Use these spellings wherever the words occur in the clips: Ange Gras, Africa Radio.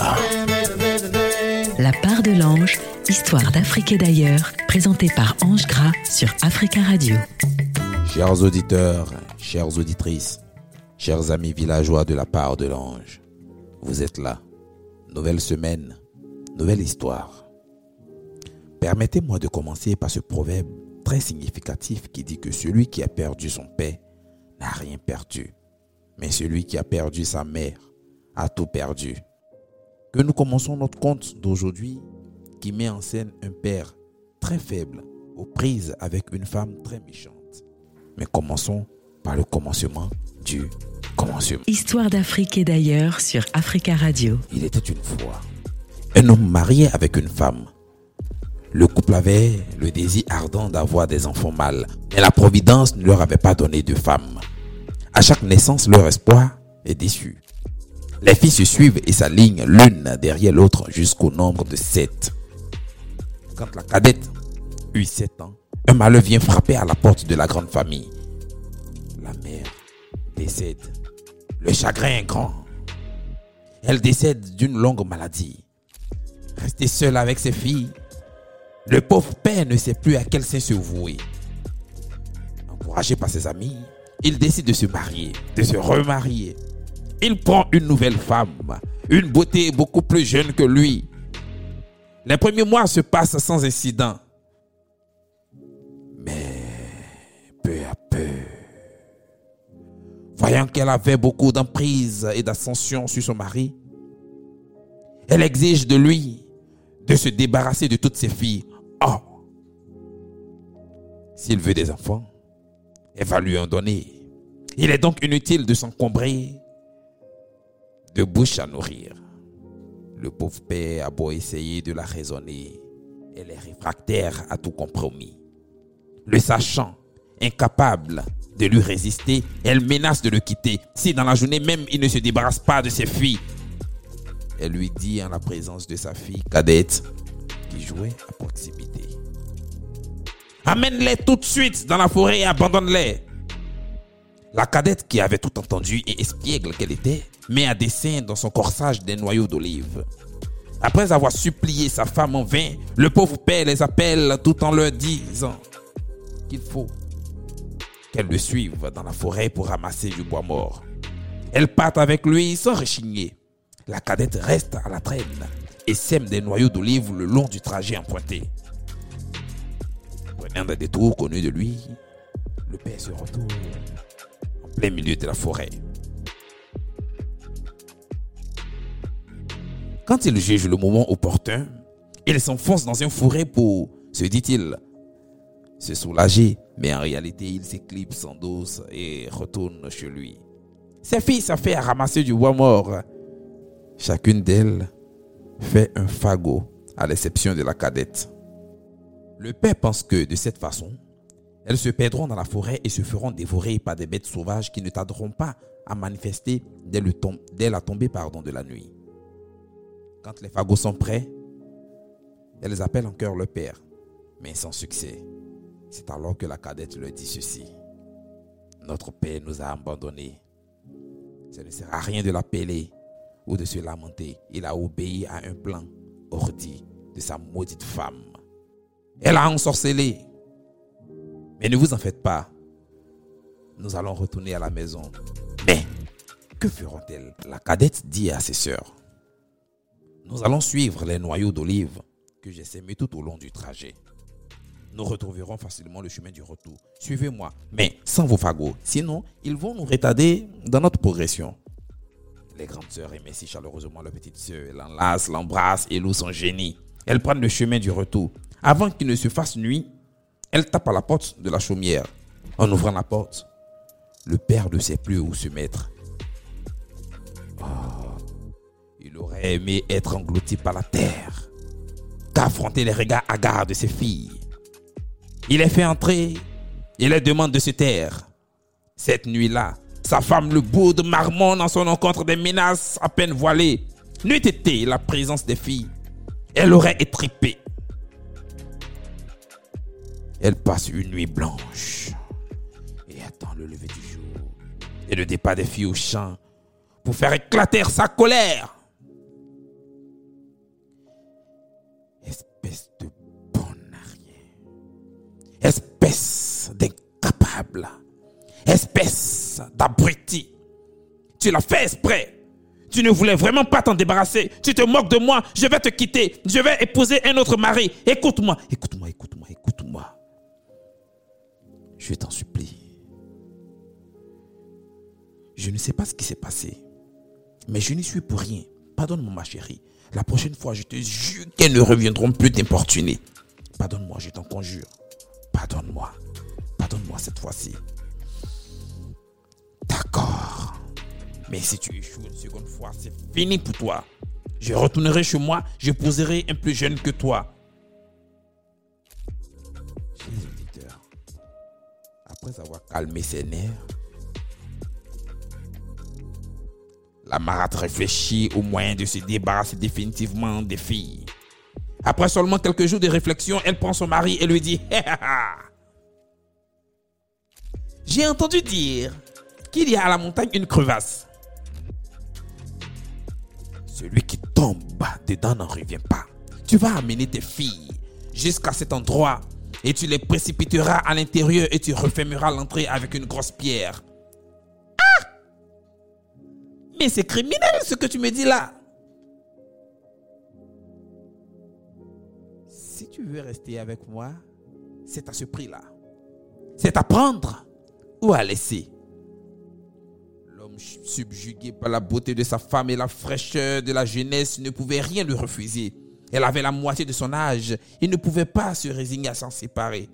Gras. La part de l'ange, histoire d'Afrique et d'ailleurs, présentée par Ange Gras sur Africa Radio. Chers auditeurs, chères auditrices, chers amis villageois de la part de l'ange, vous êtes là. Nouvelle semaine, nouvelle histoire. Permettez-moi de commencer par ce proverbe très significatif qui dit que celui qui a perdu son père n'a rien perdu, mais celui qui a perdu sa mère a tout perdu. Que nous commençons notre conte d'aujourd'hui qui met en scène un père très faible aux prises avec une femme très méchante. Mais commençons par le commencement du commencement. Histoire d'Afrique et d'ailleurs sur Africa Radio. Il était une fois un homme marié avec une femme. Le couple avait le désir ardent d'avoir des enfants mâles, mais la providence ne leur avait pas donné de femme. À chaque naissance, leur espoir est déçu. Les filles se suivent et s'alignent l'une derrière l'autre jusqu'au nombre de 7. Quand la cadette eut 7 ans, un malheur vient frapper à la porte de la grande famille. La mère décède. Le chagrin est grand. Elle décède d'une longue maladie. Restée seule avec ses filles, le pauvre père ne sait plus à quel saint se vouer. Encouragé par ses amis, il décide de se marier, de se remarier. Il prend une nouvelle femme, une beauté beaucoup plus jeune que lui. Les premiers mois se passent sans incident. Mais peu à peu, voyant qu'elle avait beaucoup d'emprise et d'ascension sur son mari, elle exige de lui de se débarrasser de toutes ses filles. Or, s'il veut des enfants, elle va lui en donner. Il est donc inutile de s'encombrer de bouche à nourrir. Le pauvre père a beau essayer de la raisonner, elle est réfractaire à tout compromis. Le sachant, incapable de lui résister, elle menace de le quitter. Si dans la journée même, il ne se débarrasse pas de ses filles, elle lui dit en la présence de sa fille cadette qui jouait à proximité: amène-les tout de suite dans la forêt et abandonne-les. La cadette, qui avait tout entendu et espiègle qu'elle était, met à dessein dans son corsage des noyaux d'olive. Après avoir supplié sa femme en vain, le pauvre père les appelle tout en leur disant qu'il faut qu'elles le suivent dans la forêt pour ramasser du bois mort. Elles partent avec lui sans rechigner. La cadette reste à la traîne et sème des noyaux d'olive le long du trajet emprunté. Prenant des détours connus de lui, le père se retourne les milieux de la forêt. Quand il juge le moment opportun, il s'enfonce dans une forêt pour, se dit-il, se soulager, mais en réalité, il s'éclipse, s'endosse et retourne chez lui. Ses filles s'affairent à ramasser du bois mort. Chacune d'elles fait un fagot, à l'exception de la cadette. Le père pense que, de cette façon, elles se perdront dans la forêt et se feront dévorer par des bêtes sauvages qui ne tarderont pas à manifester dès la tombée de la nuit. Quand les fagots sont prêts, elles appellent en chœur le père, mais sans succès. C'est alors que la cadette leur dit ceci: notre père nous a abandonnés. Ça ne sert à rien de l'appeler ou de se lamenter. Il a obéi à un plan ordi de sa maudite femme. Elle a ensorcelé. Mais ne vous en faites pas, nous allons retourner à la maison. Mais que feront-elles? La cadette dit à ses sœurs: nous allons suivre les noyaux d'olive que j'ai semés tout au long du trajet. Nous retrouverons facilement le chemin du retour. Suivez-moi, mais sans vos fagots, sinon ils vont nous retarder dans notre progression. Les grandes sœurs aimaient si chaleureusement leur petite sœur. Elles l'enlacent, l'embrassent et louent son génie. Elles prennent le chemin du retour. Avant qu'il ne se fasse nuit, elle tape à la porte de la chaumière. En ouvrant la porte, le père ne sait plus où se mettre. Oh, il aurait aimé être englouti par la terre qu'affronter les regards hagards de ses filles. Il les fait entrer et les demande de se taire. Cette nuit-là, sa femme le boude, marmonne en son encontre des menaces à peine voilées. N'eût été la présence des filles, elle aurait étripé. Elle passe une nuit blanche et attend le lever du jour et le départ des filles au champ pour faire éclater sa colère. espèce d'incapable, espèce d'abruti. Tu l'as fait exprès. Tu ne voulais vraiment pas t'en débarrasser. Tu te moques de moi. Je vais te quitter. Je vais épouser un autre mari. Écoute-moi. Écoute-moi, écoute-moi, écoute-moi. Je t'en supplie. Je ne sais pas ce qui s'est passé. Mais je n'y suis pour rien. Pardonne-moi, ma chérie. La prochaine fois, je te jure qu'elles ne reviendront plus t'importuner. Pardonne-moi, je t'en conjure. Pardonne-moi. Pardonne-moi cette fois-ci. D'accord. Mais si tu échoues une seconde fois, c'est fini pour toi. Je retournerai chez moi, j'épouserai un plus jeune que toi. Chers auditeurs, après avoir calmé ses nerfs, la marâtre réfléchit au moyen de se débarrasser définitivement des filles. Après seulement quelques jours de réflexion, elle prend son mari et lui dit « J'ai entendu dire qu'il y a à la montagne une crevasse. Celui qui tombe dedans n'en revient pas. Tu vas amener tes filles jusqu'à cet endroit et tu les précipiteras à l'intérieur et tu refermeras l'entrée avec une grosse pierre. » Ah! Mais c'est criminel ce que tu me dis là. Si tu veux rester avec moi, c'est à ce prix-là. C'est à prendre ou à laisser. L'homme subjugué par la beauté de sa femme et la fraîcheur de la jeunesse ne pouvait rien lui refuser. Elle avait la moitié de son âge. Il ne pouvait pas se résigner à s'en séparer.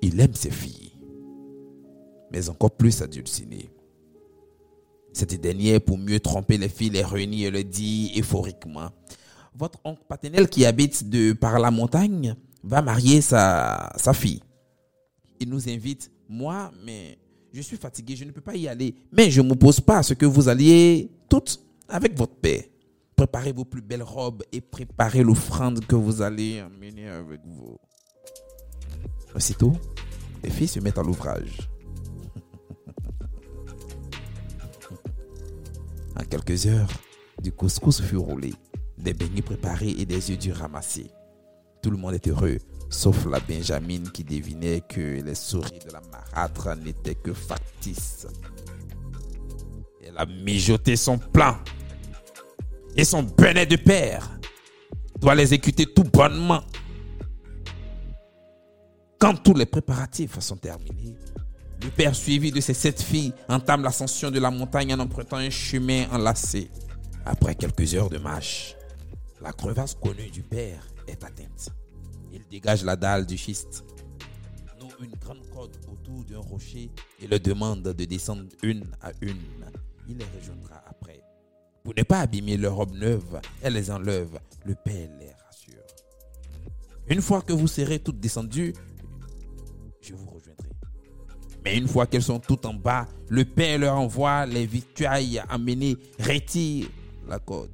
Il aime ses filles, mais encore plus sa dulcinée. Cette dernière, pour mieux tromper les filles, les réunit et le dit euphoriquement. Votre oncle paternel qui habite par la montagne va marier sa fille. Il nous invite. Moi, mais je suis fatigué, je ne peux pas y aller. Mais je ne m'oppose pas à ce que vous alliez toutes avec votre père. Préparez vos plus belles robes et préparez l'offrande que vous allez emmener avec vous. Aussitôt, les filles se mettent à l'ouvrage. En quelques heures, du couscous fut roulé, des beignets préparés et des œufs durs ramassés. Tout le monde est heureux. Sauf la Benjamine qui devinait que les souris de la marâtre n'étaient que factices. Elle a mijoté son plan et son bonnet de père doit l'exécuter tout bonnement. Quand tous les préparatifs sont terminés, le père suivi de ses 7 filles entame l'ascension de la montagne en empruntant un chemin enlacé. Après quelques heures de marche, la crevasse connue du père est atteinte. Il dégage la dalle du schiste, noue une grande corde autour d'un rocher et le demande de descendre une à une. Il les rejoindra après. Pour ne pas abîmer leurs robes neuves, elle les enlève. Le père les rassure. Une fois que vous serez toutes descendues, je vous rejoindrai. Mais une fois qu'elles sont toutes en bas, le père leur envoie les victuailles amenées, retire la corde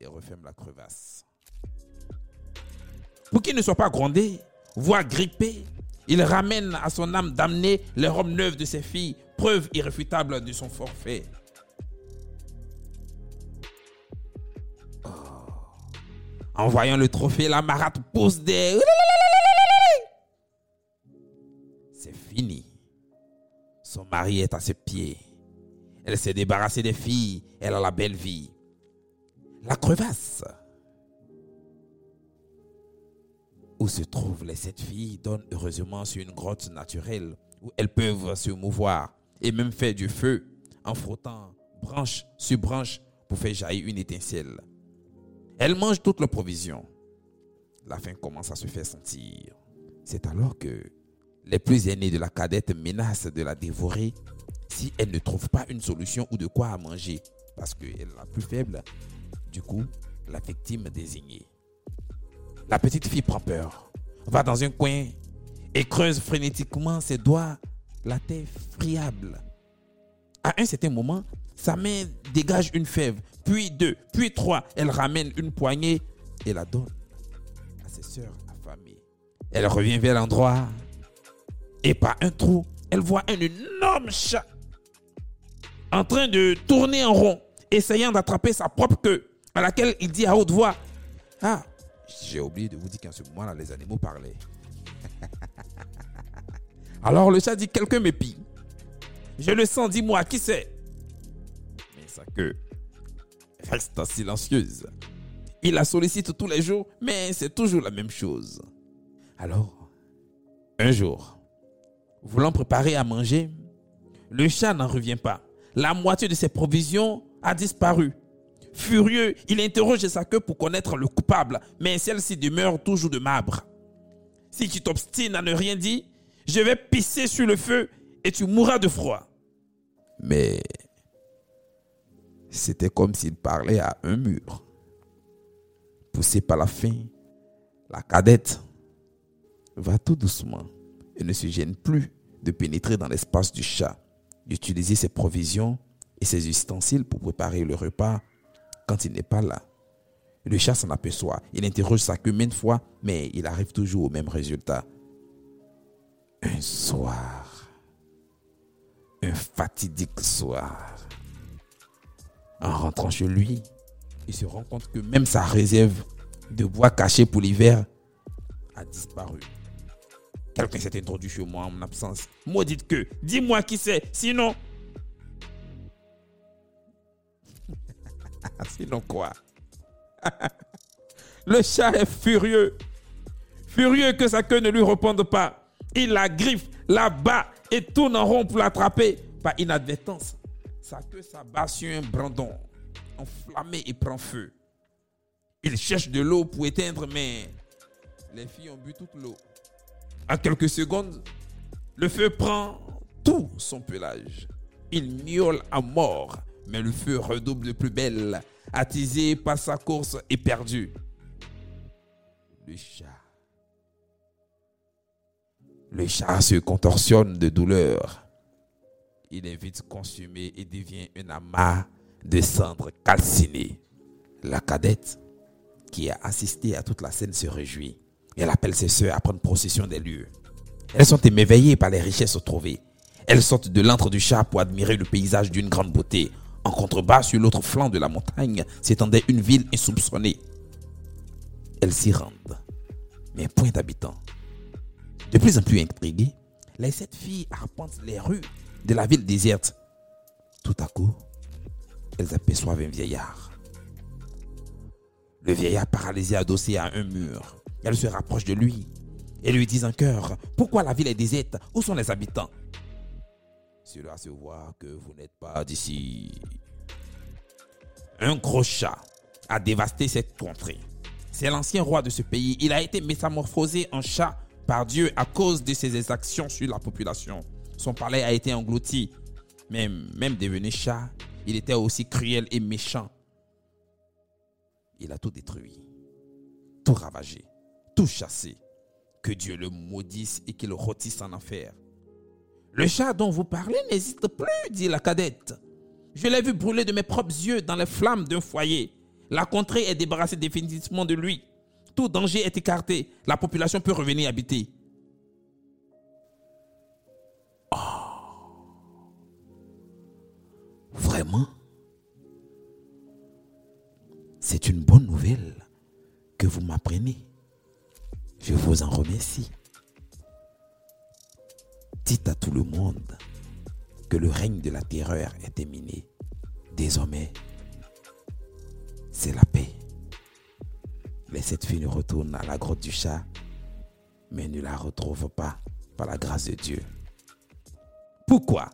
et referme la crevasse. Pour qu'il ne soit pas grondé, voire grippé, il ramène à son âme damnée les robes neuves de ses filles, preuve irréfutable de son forfait. Oh. En voyant le trophée, la marâtre pousse des... C'est fini. Son mari est à ses pieds. Elle s'est débarrassée des filles. Elle a la belle vie. La crevasse où se trouvent les 7 filles donnent heureusement sur une grotte naturelle où elles peuvent se mouvoir et même faire du feu en frottant branche sur branche pour faire jaillir une étincelle. Elles mangent toutes leurs provisions. La faim commence à se faire sentir. C'est alors que les plus aînés de la cadette menacent de la dévorer si elle ne trouve pas une solution ou de quoi à manger parce qu'elle est la plus faible. Du coup, la victime désignée. La petite fille prend peur, va dans un coin et creuse frénétiquement ses doigts, la terre friable. À un certain moment, sa main dégage une fève, puis 2, puis 3. Elle ramène une poignée et la donne à ses sœurs affamées. Elle revient vers l'endroit et par un trou, elle voit un énorme chat en train de tourner en rond, essayant d'attraper sa propre queue, à laquelle il dit à haute voix « Ah !» j'ai oublié de vous dire qu'en ce moment-là, les animaux parlaient. Alors le chat dit, quelqu'un me pille. Je le sens, dis-moi, qui c'est? Mais sa queue reste silencieuse. Il la sollicite tous les jours, mais c'est toujours la même chose. Alors, un jour, voulant préparer à manger, le chat n'en revient pas. La moitié de ses provisions a disparu. Furieux, il interroge sa queue pour connaître le coupable, mais celle-ci demeure toujours de marbre. Si tu t'obstines à ne rien dire, je vais pisser sur le feu et tu mourras de froid. Mais c'était comme s'il parlait à un mur. Poussée par la faim, la cadette va tout doucement et ne se gêne plus de pénétrer dans l'espace du chat, d'utiliser ses provisions et ses ustensiles pour préparer le repas quand il n'est pas là. Le chat s'en aperçoit. Il interroge sa queue maintes fois, mais il arrive toujours au même résultat. Un soir, un fatidique soir, en rentrant chez lui, il se rend compte que même sa réserve de bois cachée pour l'hiver a disparu. Quelqu'un s'est introduit chez moi en mon absence. Maudite queue, dis-moi qui c'est, sinon... Sinon quoi? Le chat est furieux. Furieux que sa queue ne lui réponde pas. Il la griffe, la bat et tourne en rond pour l'attraper. Par inadvertance, sa queue s'abat sur un brandon enflammé et prend feu. Il cherche de l'eau pour éteindre, mais les filles ont bu toute l'eau. En quelques secondes, le feu prend tout son pelage. Il miaule à mort, mais le feu redouble de plus belle, attisé par sa course éperdue. Le chat se contorsionne de douleur. Il est vite consumé et devient un amas de cendres calcinées. La cadette, qui a assisté à toute la scène, se réjouit. Elle appelle ses sœurs à prendre possession des lieux. Elles sont émerveillées par les richesses retrouvées. Elles sortent de l'antre du chat pour admirer le paysage d'une grande beauté. En contrebas, sur l'autre flanc de la montagne, s'étendait une ville insoupçonnée. Elles s'y rendent, mais point d'habitants. De plus en plus intriguées, les sept filles arpentent les rues de la ville déserte. Tout à coup, elles aperçoivent un vieillard. Le vieillard paralysé adossé à un mur. Elles se rapprochent de lui et lui disent en chœur : pourquoi la ville est déserte ? Où sont les habitants ? Cela se voit que vous n'êtes pas d'ici. Un gros chat a dévasté cette contrée. C'est l'ancien roi de ce pays. Il a été métamorphosé en chat par Dieu à cause de ses exactions sur la population. Son palais a été englouti. Même devenu chat, il était aussi cruel et méchant. Il a tout détruit, tout ravagé, tout chassé. Que Dieu le maudisse et qu'il rôtisse en enfer. Le chat dont vous parlez n'existe plus, dit la cadette. Je l'ai vu brûler de mes propres yeux dans les flammes d'un foyer. La contrée est débarrassée définitivement de lui. Tout danger est écarté. La population peut revenir habiter. Oh. Vraiment? C'est une bonne nouvelle que vous m'apprenez. Je vous en remercie. Dites à tout le monde que le règne de la terreur est terminé. Désormais, c'est la paix. Les sept filles retournent à la grotte du chat, mais ne la retrouvent pas par la grâce de Dieu. Pourquoi ?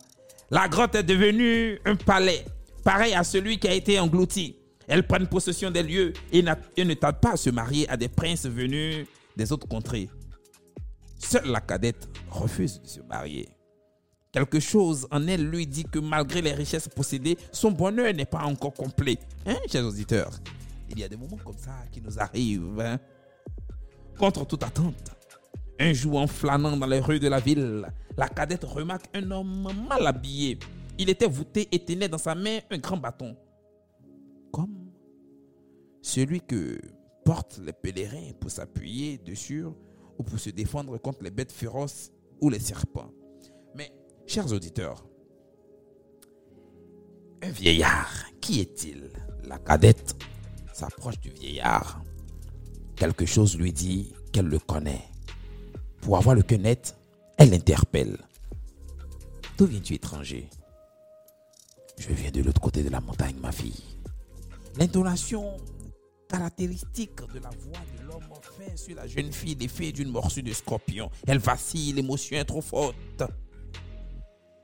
La grotte est devenue un palais, pareil à celui qui a été englouti. Elles prennent possession des lieux et ne tardent pas à se marier à des princes venus des autres contrées. Seule la cadette refuse de se marier. Quelque chose en elle lui dit que malgré les richesses possédées, son bonheur n'est pas encore complet. Hein, chers auditeurs? Il y a des moments comme ça qui nous arrivent. Hein? Contre toute attente, un jour en flânant dans les rues de la ville, la cadette remarque un homme mal habillé. Il était voûté et tenait dans sa main un grand bâton. Comme celui que portent les pèlerins pour s'appuyer dessus ou pour se défendre contre les bêtes féroces ou les serpents. Mais, chers auditeurs, un vieillard, qui est-il? La cadette s'approche du vieillard quelque chose lui dit qu'elle le connaît. Pour avoir le cœur net, elle l'interpelle. D'où viens-tu, étranger? Je viens de l'autre côté de la montagne, ma fille. L'intonation caractéristique de la voix de l'homme fait sur la jeune fille l'effet d'une morsure de scorpion. Elle vacille, l'émotion est trop forte.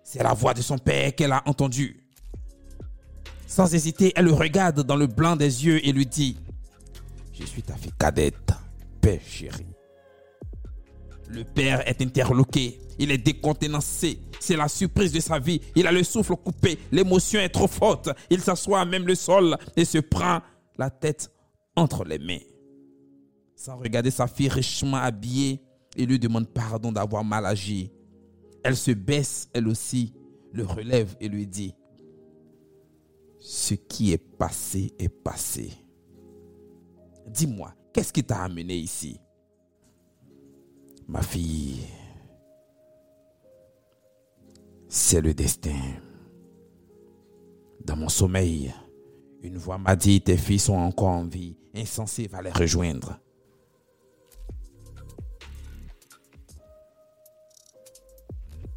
C'est la voix de son père qu'elle a entendue. Sans hésiter, elle le regarde dans le blanc des yeux et lui dit : je suis ta fille cadette, père chéri. Le père est interloqué, il est décontenancé. C'est la surprise de sa vie. Il a le souffle coupé, l'émotion est trop forte. Il s'assoit à même le sol et se prend la tête entre les mains. Sans regarder sa fille richement habillée, il lui demande pardon d'avoir mal agi. Elle se baisse, elle aussi, le relève et lui dit : ce qui est passé est passé. Dis-moi, qu'est-ce qui t'a amené ici ? Ma fille, c'est le destin. Dans mon sommeil, une voix m'a dit : tes filles sont encore en vie. Insensé, va les rejoindre.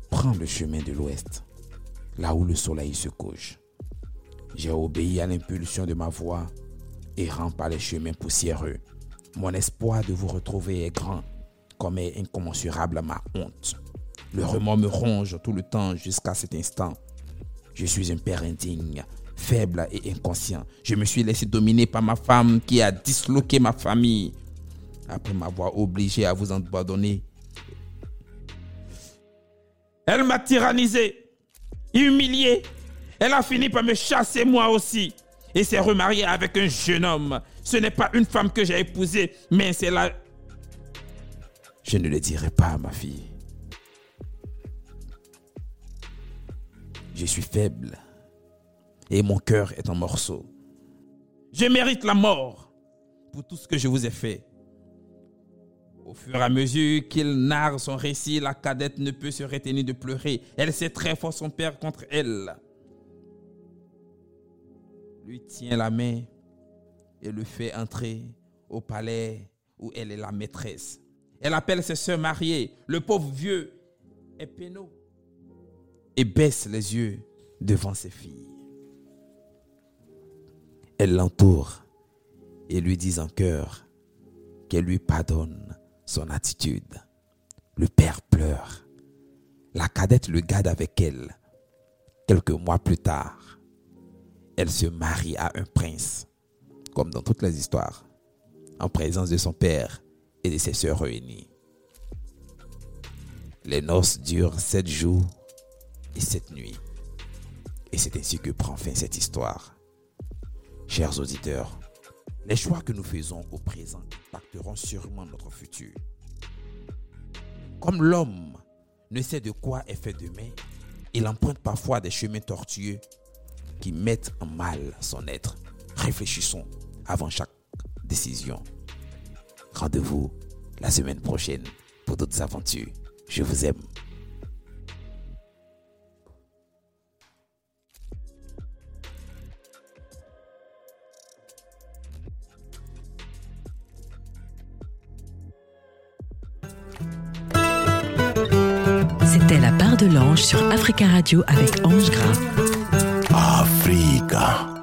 Prends le chemin de l'ouest, là où le soleil se couche. J'ai obéi à l'impulsion de ma voix, errant par les chemins poussiéreux. Mon espoir de vous retrouver est grand, comme est incommensurable ma honte. Le remords me ronge tout le temps jusqu'à cet instant. Je suis un père indigne, faible et inconscient. Je me suis laissé dominer par ma femme qui a disloqué ma famille. Après m'avoir obligé à vous abandonner, elle m'a tyrannisé, humilié. Elle a fini par me chasser moi aussi et s'est remariée avec un jeune homme. Ce n'est pas une femme que j'ai épousée, mais c'est la... Je ne le dirai pas à ma fille. Je suis faible et mon cœur est en morceaux. Je mérite la mort pour tout ce que je vous ai fait. Au fur et à mesure qu'il narre son récit, la cadette ne peut se retenir de pleurer. Elle sait très fort son père contre elle. Lui tient la main et le fait entrer au palais où elle est la maîtresse. Elle appelle ses sœurs mariées. Le pauvre vieux est penaud et baisse les yeux devant ses filles. Elle l'entoure et lui dit en cœur qu'elle lui pardonne son attitude. Le père pleure. La cadette le garde avec elle. Quelques mois plus tard, elle se marie à un prince, comme dans toutes les histoires, en présence de son père et de ses sœurs réunies. Les noces durent 7 jours et 7 nuits. Et c'est ainsi que prend fin cette histoire. Chers auditeurs, les choix que nous faisons au présent impacteront sûrement notre futur. Comme l'homme ne sait de quoi est fait demain, il emprunte parfois des chemins tortueux qui mettent en mal son être. Réfléchissons avant chaque décision. Rendez-vous la semaine prochaine pour d'autres aventures. Je vous aime. C'était La Part de l'Ange sur Africa Radio avec Ange Gras. Africa.